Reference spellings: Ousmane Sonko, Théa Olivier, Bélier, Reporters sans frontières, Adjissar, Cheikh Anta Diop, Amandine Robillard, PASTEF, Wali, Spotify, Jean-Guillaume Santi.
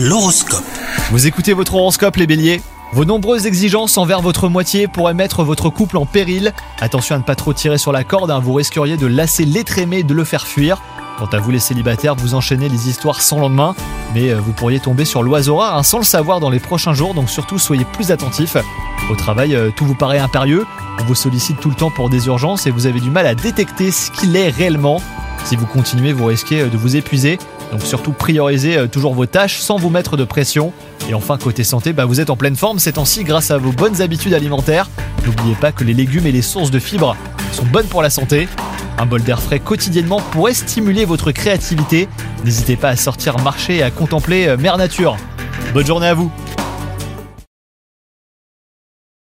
L'horoscope. Vous écoutez votre horoscope, les béliers. Vos nombreuses exigences envers votre moitié pourraient mettre votre couple en péril. Attention à ne pas trop tirer sur la corde, vous risqueriez de lasser l'être aimé et de le faire fuir. Quant à vous les célibataires, vous enchaînez les histoires sans lendemain, mais vous pourriez tomber sur l'oiseau rare sans le savoir dans les prochains jours, donc surtout soyez plus attentifs. Au travail, tout vous paraît impérieux, on vous sollicite tout le temps pour des urgences et vous avez du mal à détecter ce qu'il est réellement. Si vous continuez, vous risquez de vous épuiser, donc surtout priorisez toujours vos tâches sans vous mettre de pression. Et enfin, côté santé, vous êtes en pleine forme ces temps-ci grâce à vos bonnes habitudes alimentaires. N'oubliez pas que les légumes et les sources de fibres sont bonnes pour la santé. Un bol d'air frais quotidiennement pourrait stimuler votre créativité. N'hésitez pas à sortir marcher et à contempler Mère Nature. Bonne journée à vous!